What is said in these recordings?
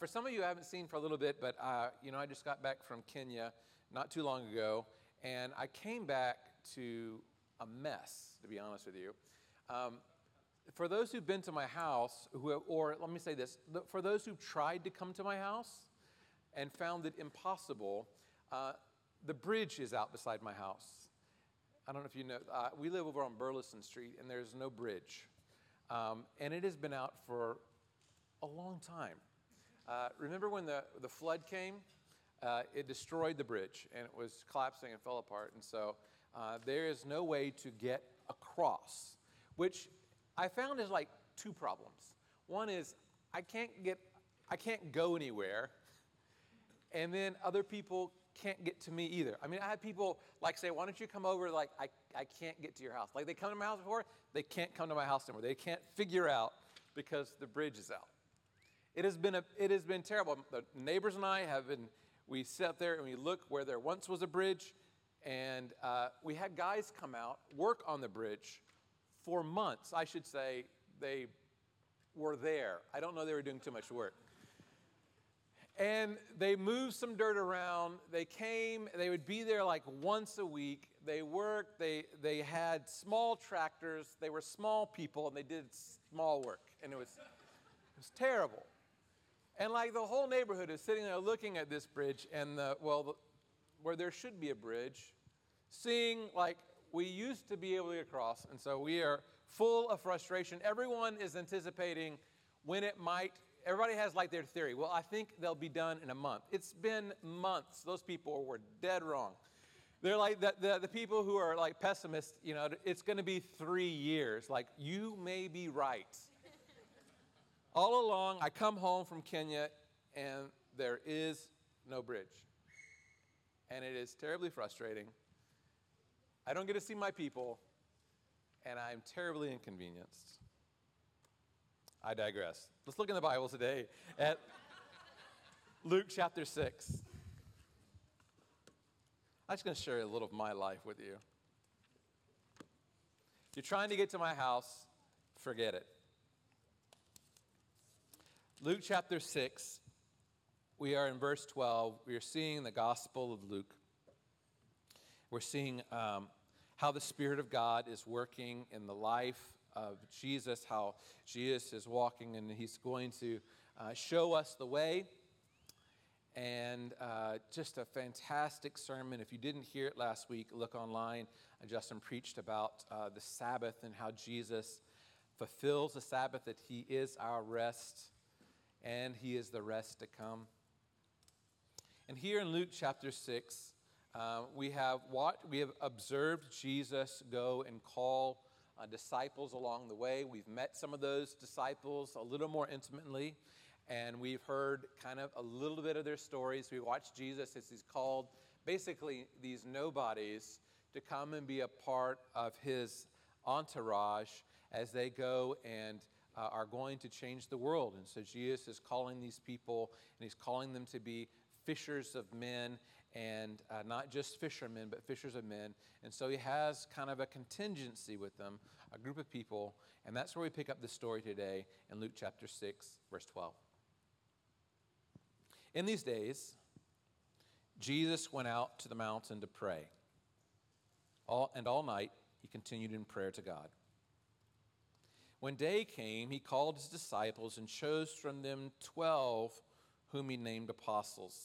For some of you I haven't seen for a little bit, but I just got back from Kenya not too long ago, and I came back to a mess, to be honest with you. For those who've been to my house, for those who tried to come to my house and found it impossible, the bridge is out beside my house. I don't know if you know, we live over on Burleson Street, and there's no bridge. And it has been out for a long time. Remember when the flood came? It destroyed the bridge, and it was collapsing and fell apart. And so there is no way to get across, which I found is like two problems. One is I can't go anywhere, and then other people can't get to me either. I mean, I had people like say, why don't you come over? Like, I can't get to your house. Like, they come to my house before, they can't come to my house anymore. They can't figure out because the bridge is out. It has been terrible. The neighbors and I we sat there and we looked where there once was a bridge, and we had guys come out, work on the bridge for months. I should say they were there. I don't know, they were doing too much work. And they moved some dirt around. They came, they would be there like once a week. They worked, they had small tractors. They were small people and they did small work. And it was terrible. And like the whole neighborhood is sitting there looking at this bridge and where there should be a bridge, seeing like we used to be able to get across. And so we are full of frustration. Everyone is anticipating when it might. Everybody has like their theory. Well, I think they'll be done in a month. It's been months. Those people were dead wrong. They're like the people who are like pessimists, you know, it's going to be 3 years. Like, you may be right. All along, I come home from Kenya, and there is no bridge. And it is terribly frustrating. I don't get to see my people, and I'm terribly inconvenienced. I digress. Let's look in the Bible today at Luke chapter 6. I'm just going to share a little of my life with you. If you're trying to get to my house, forget it. Luke chapter 6, we are in verse 12. We are seeing the Gospel of Luke. We're seeing how the Spirit of God is working in the life of Jesus, how Jesus is walking, and he's going to show us the way. And just a fantastic sermon. If you didn't hear it last week, look online. Justin preached about the Sabbath and how Jesus fulfills the Sabbath, that he is our rest. And he is the rest to come. And here in Luke chapter 6, we have observed Jesus go and call disciples along the way. We've met some of those disciples a little more intimately, and we've heard kind of a little bit of their stories. We watched Jesus as he's called basically these nobodies to come and be a part of his entourage as they go and are going to change the world. And so Jesus is calling these people, and he's calling them to be fishers of men, and not just fishermen, but fishers of men. And so he has kind of a contingency with them, a group of people, and that's where we pick up the story today in Luke chapter 6, verse 12. In these days, Jesus went out to the mountain to pray, and all night he continued in prayer to God. When day came, he called his disciples and chose from them 12 whom he named apostles.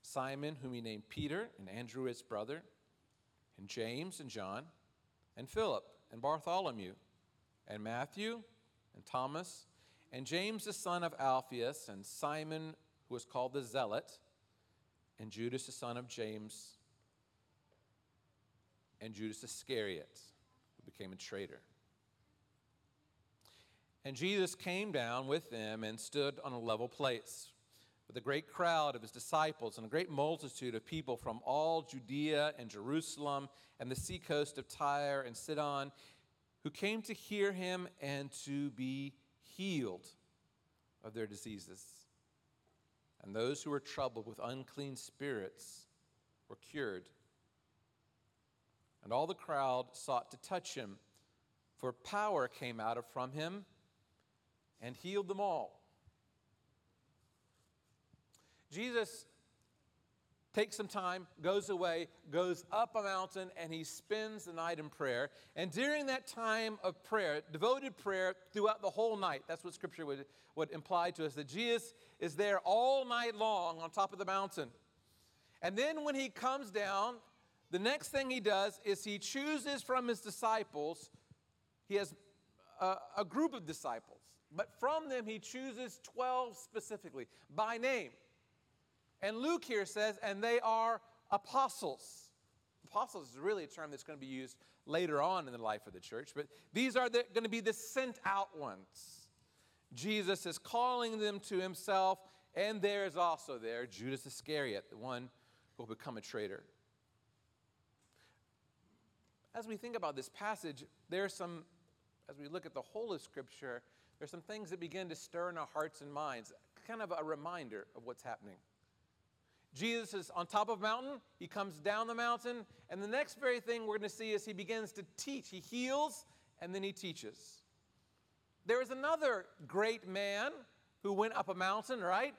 Simon, whom he named Peter, and Andrew his brother, and James and John, and Philip, and Bartholomew, and Matthew, and Thomas, and James the son of Alphaeus, and Simon, who was called the Zealot, and Judas the son of James, and Judas Iscariot, who became a traitor. And Jesus came down with them and stood on a level place with a great crowd of his disciples and a great multitude of people from all Judea and Jerusalem and the seacoast of Tyre and Sidon, who came to hear him and to be healed of their diseases. And those who were troubled with unclean spirits were cured. And all the crowd sought to touch him, for power came out from him and healed them all. Jesus takes some time, goes away, goes up a mountain, and he spends the night in prayer. And during that time of prayer, devoted prayer throughout the whole night, that's what Scripture would imply to us, that Jesus is there all night long on top of the mountain. And then when he comes down, the next thing he does is he chooses from his disciples. He has a group of disciples, but from them he chooses 12 specifically by name. And Luke here says, and they are apostles. Apostles is really a term that's going to be used later on in the life of the church, but these are going to be the sent out ones. Jesus is calling them to himself, and there is also there Judas Iscariot, the one who will become a traitor. As we think about this passage, as we look at the whole of Scripture, there's some things that begin to stir in our hearts and minds, kind of a reminder of what's happening. Jesus is on top of a mountain, he comes down the mountain, and the next very thing we're going to see is he begins to teach. He heals, and then he teaches. There is another great man who went up a mountain, right?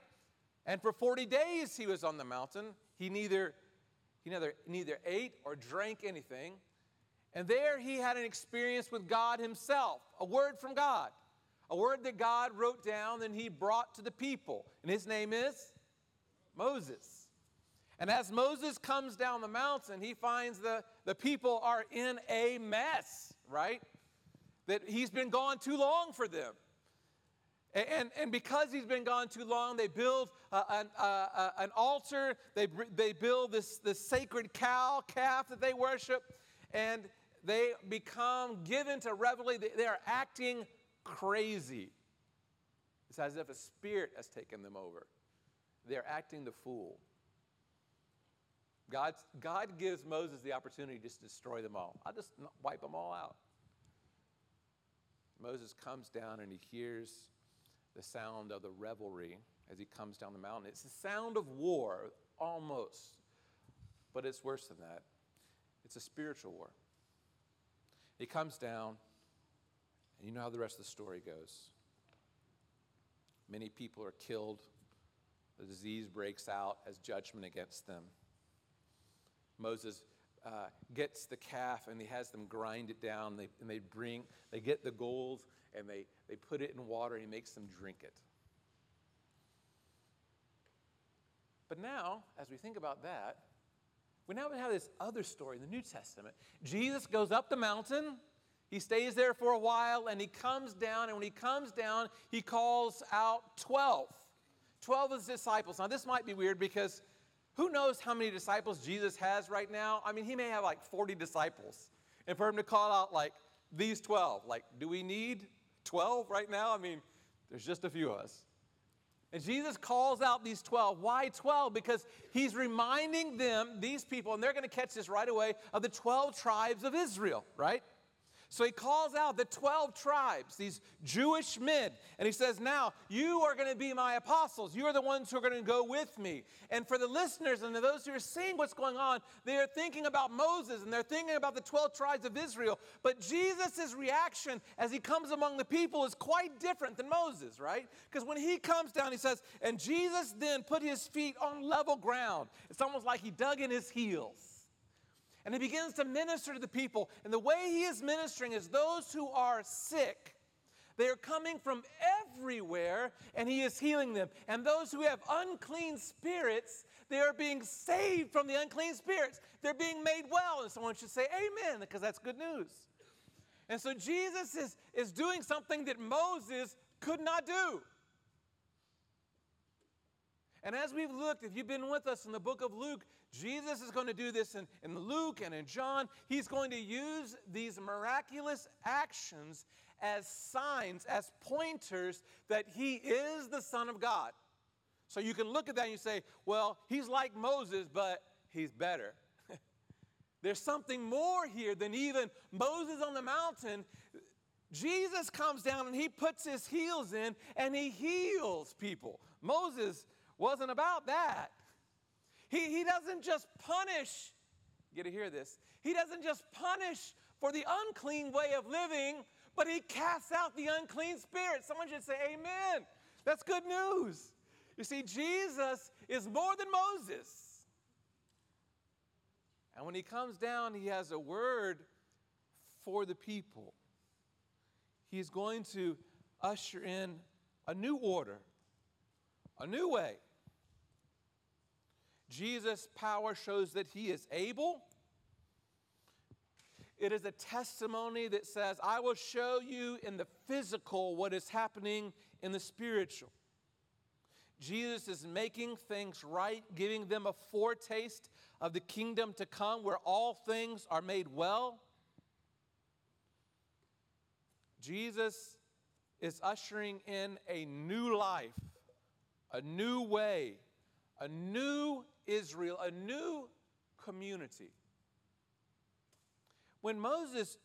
And for 40 days he was on the mountain. He neither ate or drank anything. And there he had an experience with God himself, a word from God, a word that God wrote down and he brought to the people. And his name is Moses. And as Moses comes down the mountain, he finds the people are in a mess, right? That he's been gone too long for them. And because he's been gone too long, they build an altar. They build this sacred calf that they worship. And they become given to revelry. They are acting crazy. It's as if a spirit has taken them over. They're acting the fool. God gives Moses the opportunity just to destroy them all. I'll just wipe them all out. Moses comes down and he hears the sound of the revelry as he comes down the mountain. It's the sound of war, almost. But it's worse than that. It's a spiritual war. He comes down, and you know how the rest of the story goes. Many people are killed. The disease breaks out as judgment against them. Moses gets the calf and he has them grind it down. They get the gold and they put it in water and he makes them drink it. But now, as we think about that, we now have this other story in the New Testament. Jesus goes up the mountain. He stays there for a while and he comes down. And when he comes down, he calls out 12 of his disciples. Now, this might be weird because who knows how many disciples Jesus has right now? I mean, he may have like 40 disciples. And for him to call out like these 12, like, do we need 12 right now? I mean, there's just a few of us. And Jesus calls out these 12. Why 12? Because he's reminding them, these people, and they're going to catch this right away, of the 12 tribes of Israel, right? So he calls out the 12 tribes, these Jewish men. And he says, now, you are going to be my apostles. You are the ones who are going to go with me. And for the listeners and those who are seeing what's going on, they are thinking about Moses and they're thinking about the 12 tribes of Israel. But Jesus' reaction as he comes among the people is quite different than Moses, right? Because when he comes down, he says, and Jesus then put his feet on level ground. It's almost like he dug in his heels. And he begins to minister to the people. And the way he is ministering is those who are sick. They are coming from everywhere, and he is healing them. And those who have unclean spirits, they are being saved from the unclean spirits. They're being made well. And someone should say amen, because that's good news. And so Jesus is doing something that Moses could not do. And as we've looked, if you've been with us in the book of Luke, Jesus is going to do this in Luke and in John. He's going to use these miraculous actions as signs, as pointers that he is the Son of God. So you can look at that and you say, well, he's like Moses, but he's better. There's something more here than even Moses on the mountain. Jesus comes down and he puts his heels in and he heals people. Moses wasn't about that. He doesn't just punish, you get to hear this, he doesn't just punish for the unclean way of living, but he casts out the unclean spirit. Someone should say amen. That's good news. You see, Jesus is more than Moses. And when he comes down, he has a word for the people. He's going to usher in a new order, a new way. Jesus' power shows that he is able. It is a testimony that says, I will show you in the physical what is happening in the spiritual. Jesus is making things right, giving them a foretaste of the kingdom to come where all things are made well. Jesus is ushering in a new life, a new way, a new Israel, a new community. When Moses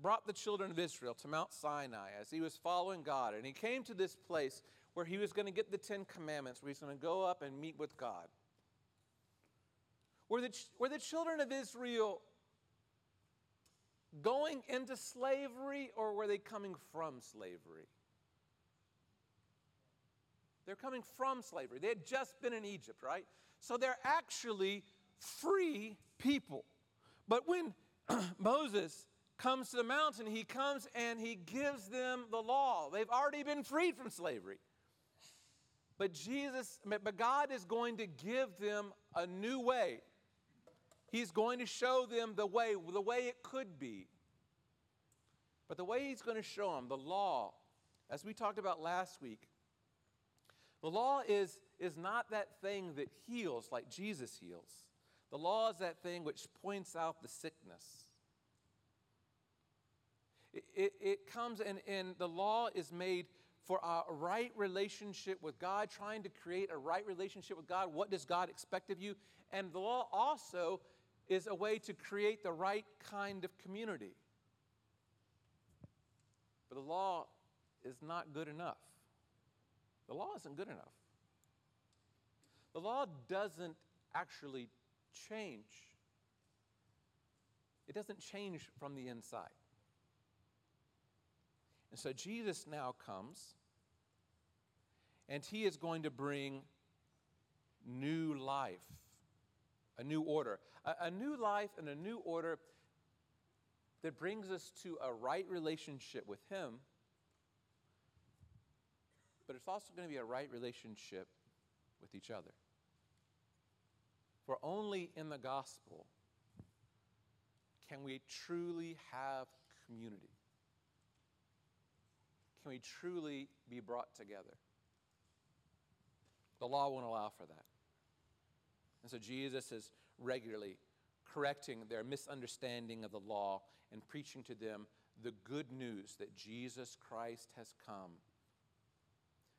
brought the children of Israel to Mount Sinai as he was following God, and he came to this place where he was going to get the 10 Commandments, where he's going to go up and meet with God, were the children of Israel going into slavery, or were they coming from slavery? They're coming from slavery. They had just been in Egypt, right? So they're actually free people. But when Moses comes to the mountain, he comes and he gives them the law. They've already been freed from slavery. But God is going to give them a new way. He's going to show them the way it could be. But the way he's going to show them, the law, as we talked about last week, the law is not that thing that heals like Jesus heals. The law is that thing which points out the sickness. It comes and the law is made for a right relationship with God, trying to create a right relationship with God. What does God expect of you? And the law also is a way to create the right kind of community. But the law is not good enough. The law isn't good enough. The law doesn't actually change. It doesn't change from the inside. And so Jesus now comes, and he is going to bring new life, a new order. A new life and a new order that brings us to a right relationship with him. But it's also going to be a right relationship with each other. For only in the gospel can we truly have community. Can we truly be brought together? The law won't allow for that. And so Jesus is regularly correcting their misunderstanding of the law and preaching to them the good news that Jesus Christ has come,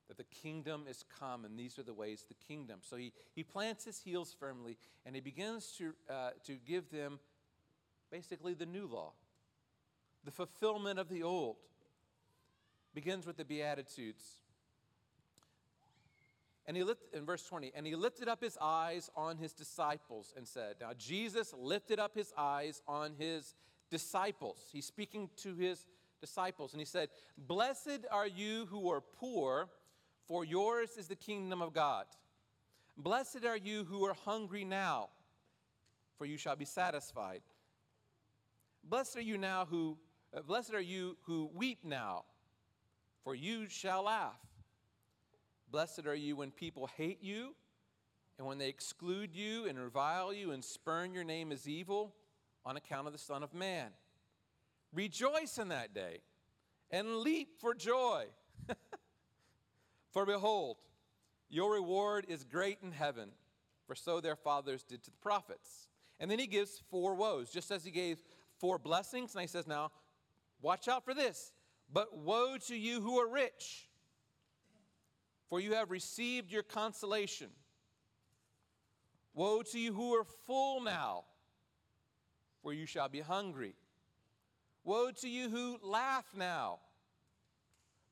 that the kingdom is come, and these are the ways the kingdom. So he plants his heels firmly, and he begins to give them basically the new law. The fulfillment of the old begins with the Beatitudes. And in verse 20, and he lifted up his eyes on his disciples and said, now Jesus lifted up his eyes on his disciples. He's speaking to his disciples, and he said, blessed are you who are poor, for yours is the kingdom of God. Blessed are you who are hungry now, for you shall be satisfied. Blessed are you who weep now, for you shall laugh. Blessed are you when people hate you, and when they exclude you and revile you and spurn your name as evil on account of the Son of Man. Rejoice in that day and leap for joy. For behold, your reward is great in heaven, for so their fathers did to the prophets. And then he gives 4 woes, just as he gave 4 blessings. And he says, now, watch out for this. But woe to you who are rich, for you have received your consolation. Woe to you who are full now, for you shall be hungry. Woe to you who laugh now,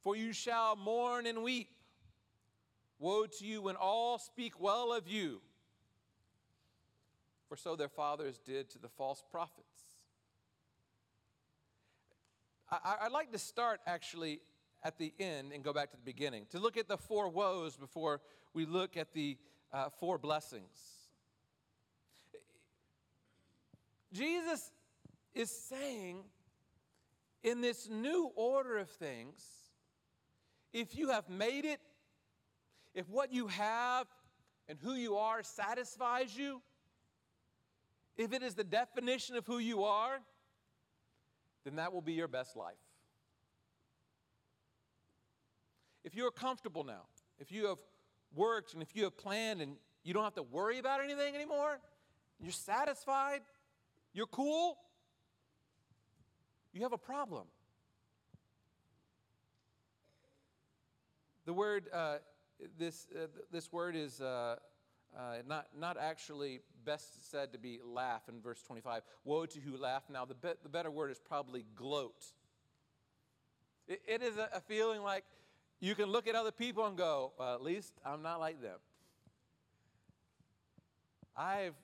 for you shall mourn and weep. Woe to you when all speak well of you, for so their fathers did to the false prophets. I'd like to start actually at the end and go back to the beginning, to look at the four woes before we look at the four blessings. Jesus is saying in this new order of things, if you have made it, if what you have and who you are satisfies you, if it is the definition of who you are, then that will be your best life. If you are comfortable now, if you have worked and if you have planned and you don't have to worry about anything anymore, you're satisfied, you're cool, you have a problem. The word, this word is not actually best said to be laugh in verse 25. Woe to who laugh. Now, the better word is probably gloat. It is a feeling like you can look at other people and go, well, at least I'm not like them. I've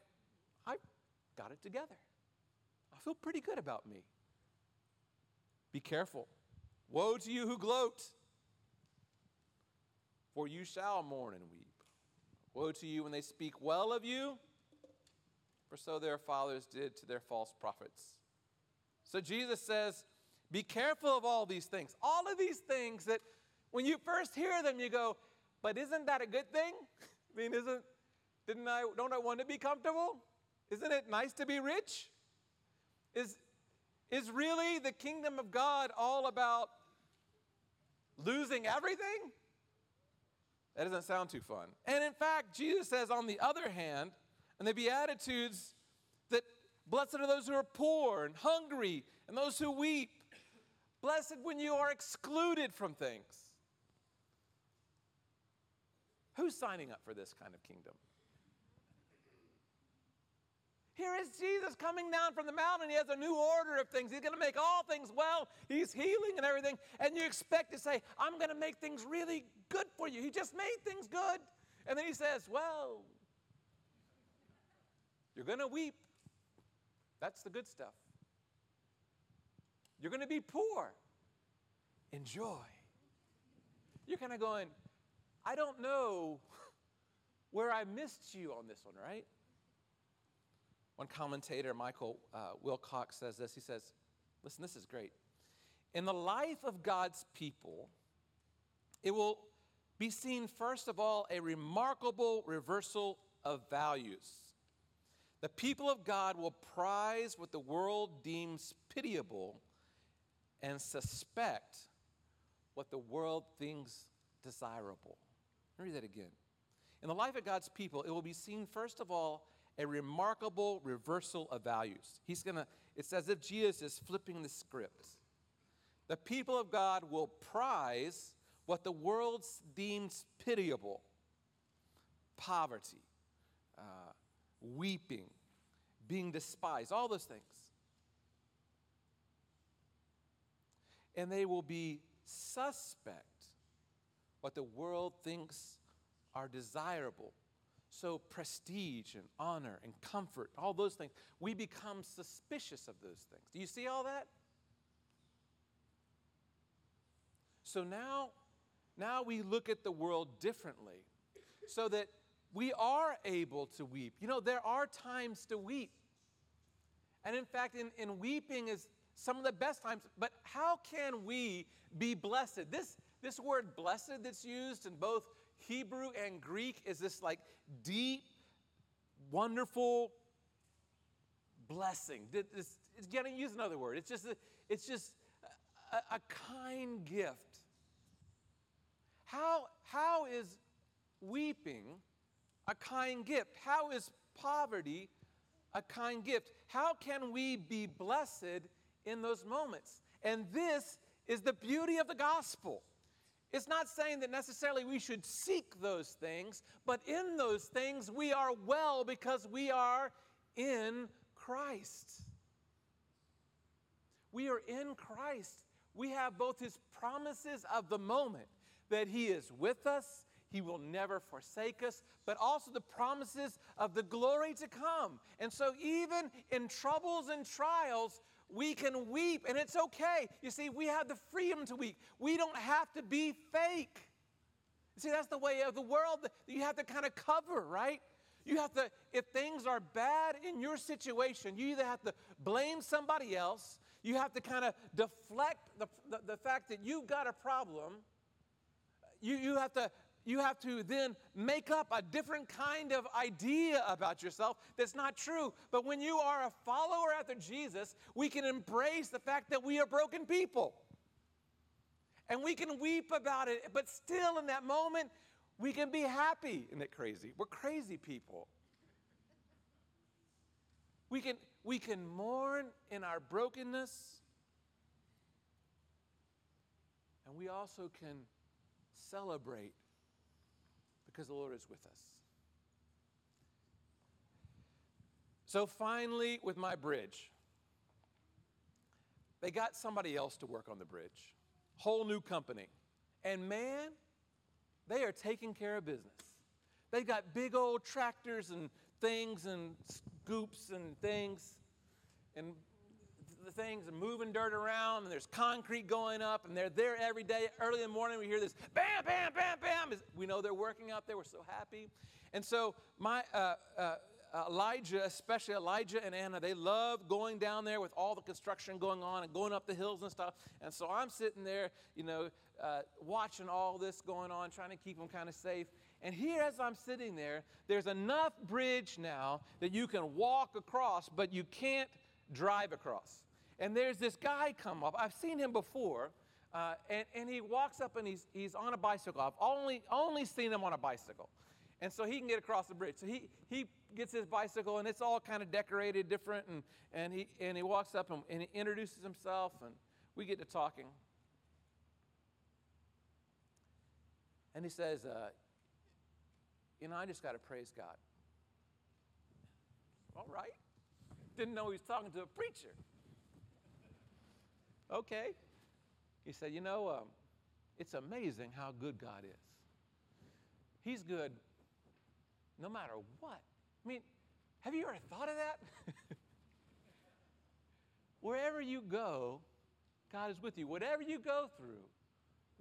got it together. I feel pretty good about me. Be careful. Woe to you who gloat, for you shall mourn and weep. Woe to you when they speak well of you, for so their fathers did to their false prophets. So Jesus says, be careful of all these things. All of these things that when you first hear them, you go, but isn't that a good thing? I mean, don't I want to be comfortable? Isn't it nice to be rich? Is really the kingdom of God all about losing everything? That doesn't sound too fun. And in fact, Jesus says, on the other hand, in the Beatitudes, that blessed are those who are poor and hungry and those who weep. Blessed when you are excluded from things. Who's signing up for this kind of kingdom? Here is Jesus coming down from the mountain. He has a new order of things. He's going to make all things well. He's healing and everything. And you expect to say, I'm going to make things really good for you. He just made things good. And then he says, well, you're going to weep. That's the good stuff. You're going to be poor. Enjoy. You're kind of going, I don't know where I missed you on this one, right? One commentator, Michael Wilcox, says this. He says, listen, this is great. In the life of God's people, it will be seen, first of all, a remarkable reversal of values. The people of God will prize what the world deems pitiable and suspect what the world thinks desirable. Let me read that again. In the life of God's people, it will be seen, first of all, a remarkable reversal of values. It's as if Jesus is flipping the script. The people of God will prize what the world deems pitiable. Poverty, weeping, being despised, all those things. And they will be suspect what the world thinks are desirable. So prestige and honor and comfort, all those things, we become suspicious of those things. Do you see all that? So now we look at the world differently so that we are able to weep. You know, there are times to weep. And in fact, in weeping is some of the best times. But how can we be blessed? This word blessed that's used in both Hebrew and Greek is this like deep, wonderful blessing. It's going to use another word. It's just a kind gift. How is weeping a kind gift? How is poverty a kind gift? How can we be blessed in those moments? And this is the beauty of the gospel. It's not saying that necessarily we should seek those things, but in those things we are well because we are in Christ. We are in Christ. We have both his promises of the moment that he is with us, he will never forsake us, but also the promises of the glory to come. And so even in troubles and trials, We can weep, and it's okay. You see, we have the freedom to weep. We don't have to be fake. You see, that's the way of the world that you have to kind of cover, right? You have to, if things are bad in your situation, you either have to blame somebody else, you have to kind of deflect the fact that you've got a problem. You have to then make up a different kind of idea about yourself that's not true. But when you are a follower after Jesus, we can embrace the fact that we are broken people. And we can weep about it, but still in that moment, we can be happy. Isn't it crazy? We're crazy people. We can mourn in our brokenness, and we also can celebrate because the Lord is with us. So finally, with my bridge, they got somebody else to work on the bridge. Whole new company. And man, they are taking care of business. They've got big old tractors and things and scoops and things and moving dirt around, and there's concrete going up, and they're there every day. Early in the morning, we hear this bam, bam, bam, bam. We know they're working out there. We're so happy. And so my Elijah, especially Elijah and Anna, they love going down there with all the construction going on and going up the hills and stuff. And so I'm sitting there, watching all this going on, trying to keep them kind of safe. And here, as I'm sitting there, there's enough bridge now that you can walk across, but you can't drive across. And there's this guy come up. I've seen him before, and he walks up and he's on a bicycle. I've only seen him on a bicycle. And so he can get across the bridge. So he gets his bicycle, and it's all kind of decorated different. And he walks up and he introduces himself, and we get to talking. And he says, I just got to praise God. All right. Didn't know he was talking to a preacher. Okay. He said, it's amazing how good God is. He's good. No matter what. I mean, have you ever thought of that? Wherever you go, God is with you. Whatever you go through,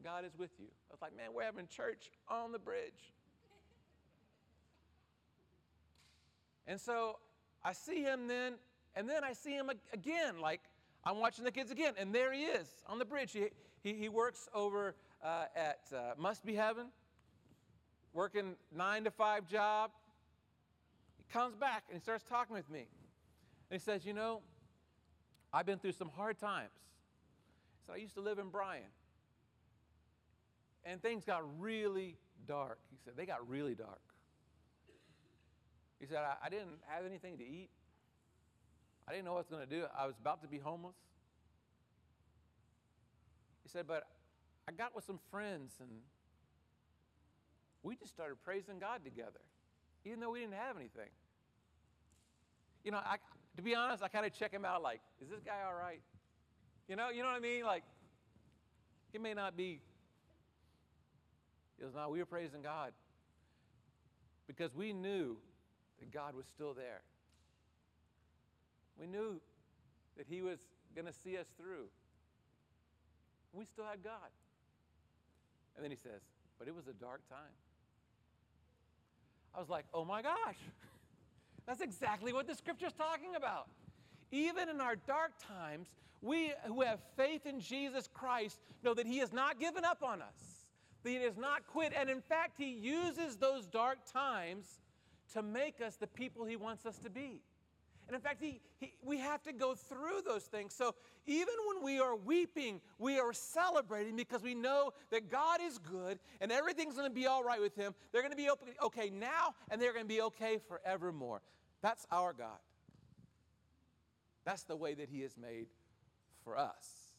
God is with you. I was like, man, we're having church on the bridge. And so I see him then, and then I see him again. Like, I'm watching the kids again, and there he is on the bridge. He works over at Must Be Heaven. Working 9-to-5 job. He comes back and he starts talking with me. And he says, I've been through some hard times. So I used to live in Bryan. And things got really dark. He said, they got really dark. He said, I didn't have anything to eat. I didn't know what I was going to do. I was about to be homeless. He said, but I got with some friends and we just started praising God together, even though we didn't have anything. To be honest, I kind of check him out like, is this guy all right? You know what I mean? Like, he may not be. It was not, we were praising God because we knew that God was still there. We knew that he was going to see us through. We still had God. And then he says, but it was a dark time. I was like, oh my gosh, that's exactly what the scripture's talking about. Even in our dark times, we who have faith in Jesus Christ know that he has not given up on us, that he has not quit. And in fact, he uses those dark times to make us the people he wants us to be. And in fact, we have to go through those things. So even when we are weeping, we are celebrating because we know that God is good and everything's going to be all right with him. They're going to be okay now, and they're going to be okay forevermore. That's our God. That's the way that he is made for us.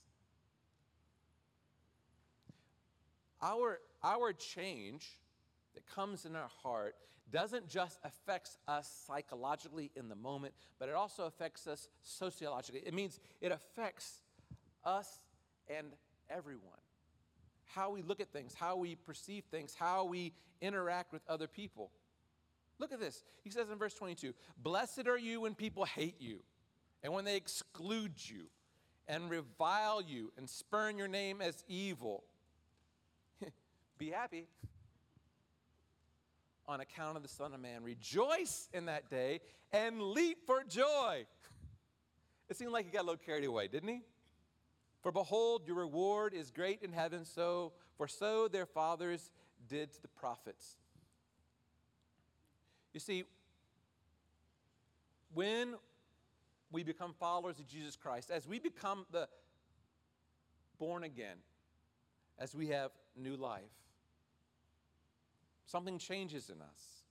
Our change that comes in our heart doesn't just affect us psychologically in the moment, but it also affects us sociologically. It means it affects us and everyone. How we look at things, how we perceive things, how we interact with other people. Look at this. He says in verse 22, blessed are you when people hate you and when they exclude you and revile you and spurn your name as evil, be happy on account of the Son of Man. Rejoice in that day and leap for joy. It seemed like he got a little carried away, didn't he? For behold, your reward is great in heaven, so their fathers did to the prophets. You see, when we become followers of Jesus Christ, as we become the born again, as we have new life, something changes in us.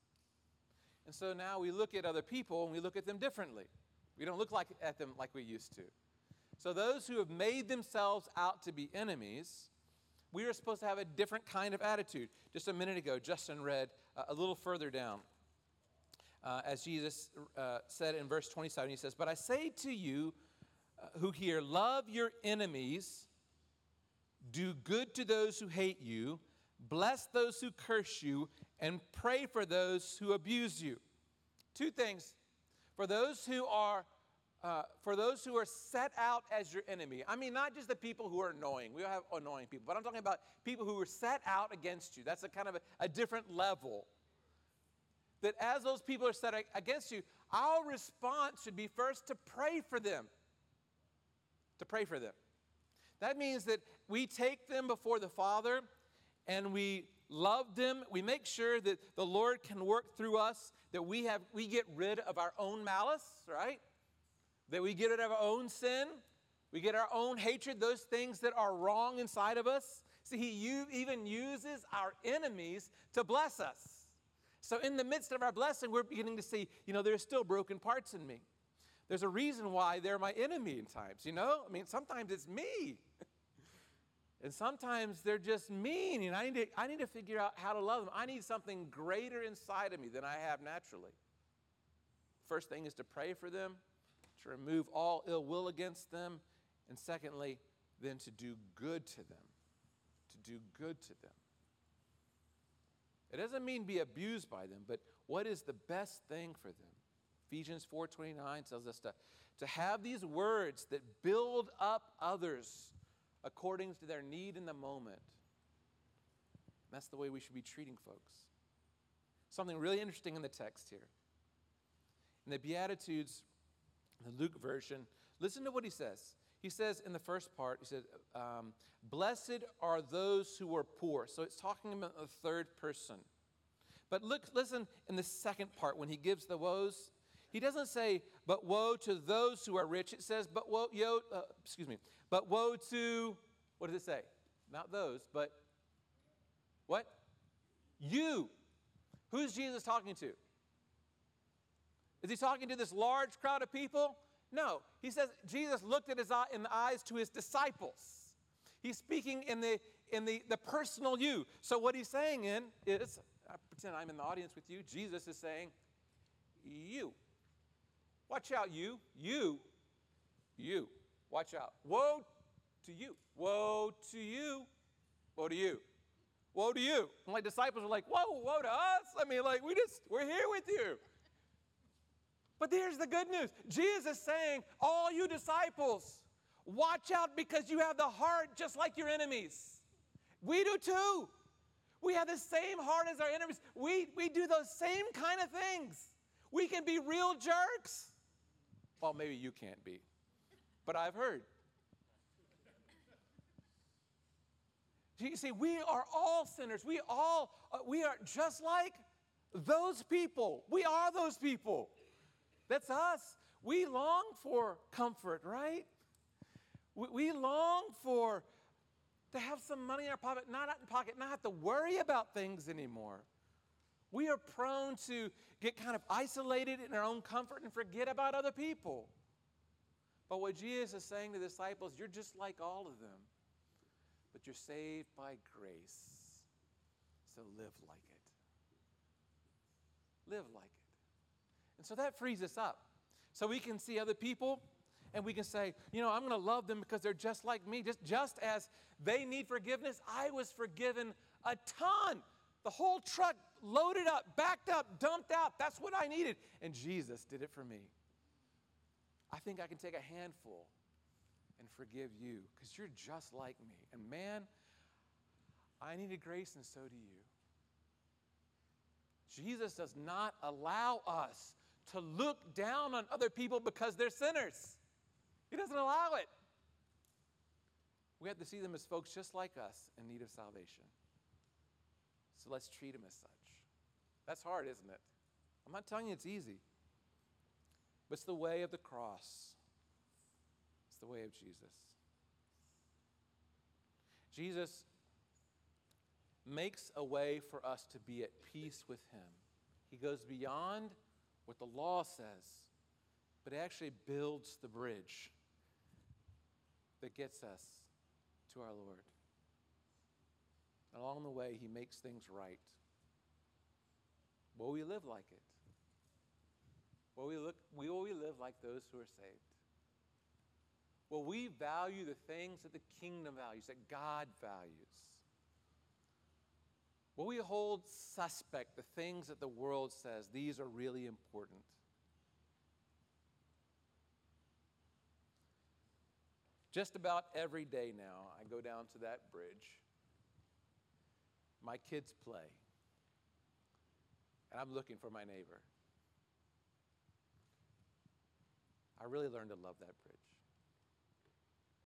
And so now we look at other people and we look at them differently. We don't look at them like we used to. So those who have made themselves out to be enemies, we are supposed to have a different kind of attitude. Just a minute ago, Justin read a little further down. As Jesus said in verse 27, he says, "But I say to you who hear, love your enemies, do good to those who hate you, bless those who curse you, and pray for those who abuse you." Two things. For those who are set out as your enemy. I mean, not just the people who are annoying. We all have annoying people, but I'm talking about people who are set out against you. That's a kind of a different level. That as those people are set against you, our response should be first to pray for them. To pray for them. That means that we take them before the Father and we love them. We make sure that the Lord can work through us, that we get rid of our own malice, right? That we get rid of our own sin. We get our own hatred, those things that are wrong inside of us. See, he even uses our enemies to bless us. So in the midst of our blessing, we're beginning to see, there's still broken parts in me. There's a reason why they're my enemy in times, Sometimes it's me. And sometimes they're just mean, and I need to figure out how to love them. I need something greater inside of me than I have naturally. First thing is to pray for them, to remove all ill will against them, and secondly, then to do good to them. To do good to them. It doesn't mean be abused by them, but what is the best thing for them? Ephesians 4:29 tells us to have these words that build up others according to their need in the moment. And that's the way we should be treating folks. Something really interesting in the text here. In the Beatitudes, the Luke version, listen to what he says. He says in the first part, he said, blessed are those who are poor. So it's talking about the third person. But listen in the second part when he gives the woes. He doesn't say, but woe to those who are rich. It says, but woe to, what does it say? Not those, but what? You. Who's Jesus talking to? Is he talking to this large crowd of people? No, he says Jesus looked at in the eyes to his disciples. He's speaking in the personal you. So what he's saying is, I pretend I'm in the audience with you. Jesus is saying, you. Watch out, you. Watch out. Woe to you. Woe to you. Woe to you. Woe to you. And my disciples are like, woe to us? We're here with you. But here's the good news. Jesus is saying, all you disciples, watch out because you have the heart just like your enemies. We do too. We have the same heart as our enemies. We do those same kind of things. We can be real jerks. Well, maybe you can't be, but I've heard. You see, we are all sinners. We are just like those people. We are those people. That's us. We long for comfort, right? We long for to have some money in our pocket, not have to worry about things anymore. We are prone to get kind of isolated in our own comfort and forget about other people. But what Jesus is saying to the disciples, you're just like all of them, but you're saved by grace. So live like it. Live like it. And so that frees us up. So we can see other people and we can say, I'm going to love them because they're just like me. Just as they need forgiveness, I was forgiven a ton. The whole truck loaded up, backed up, dumped out. That's what I needed. And Jesus did it for me. I think I can take a handful and forgive you because you're just like me. And man, I needed grace and so do you. Jesus does not allow us to look down on other people because they're sinners. He doesn't allow it. We have to see them as folks just like us in need of salvation. So let's treat them as such. That's hard, isn't it? I'm not telling you it's easy. But it's the way of the cross. It's the way of Jesus. Jesus makes a way for us to be at peace with him. He goes beyond what the law says, but it actually builds the bridge that gets us to our Lord. And along the way, he makes things right. Will we live like it? Will we live like those who are saved? Will we value the things that the kingdom values, that God values? Will we hold suspect the things that the world says, these are really important? Just about every day now, I go down to that bridge. My kids play. And I'm looking for my neighbor. I really learned to love that bridge.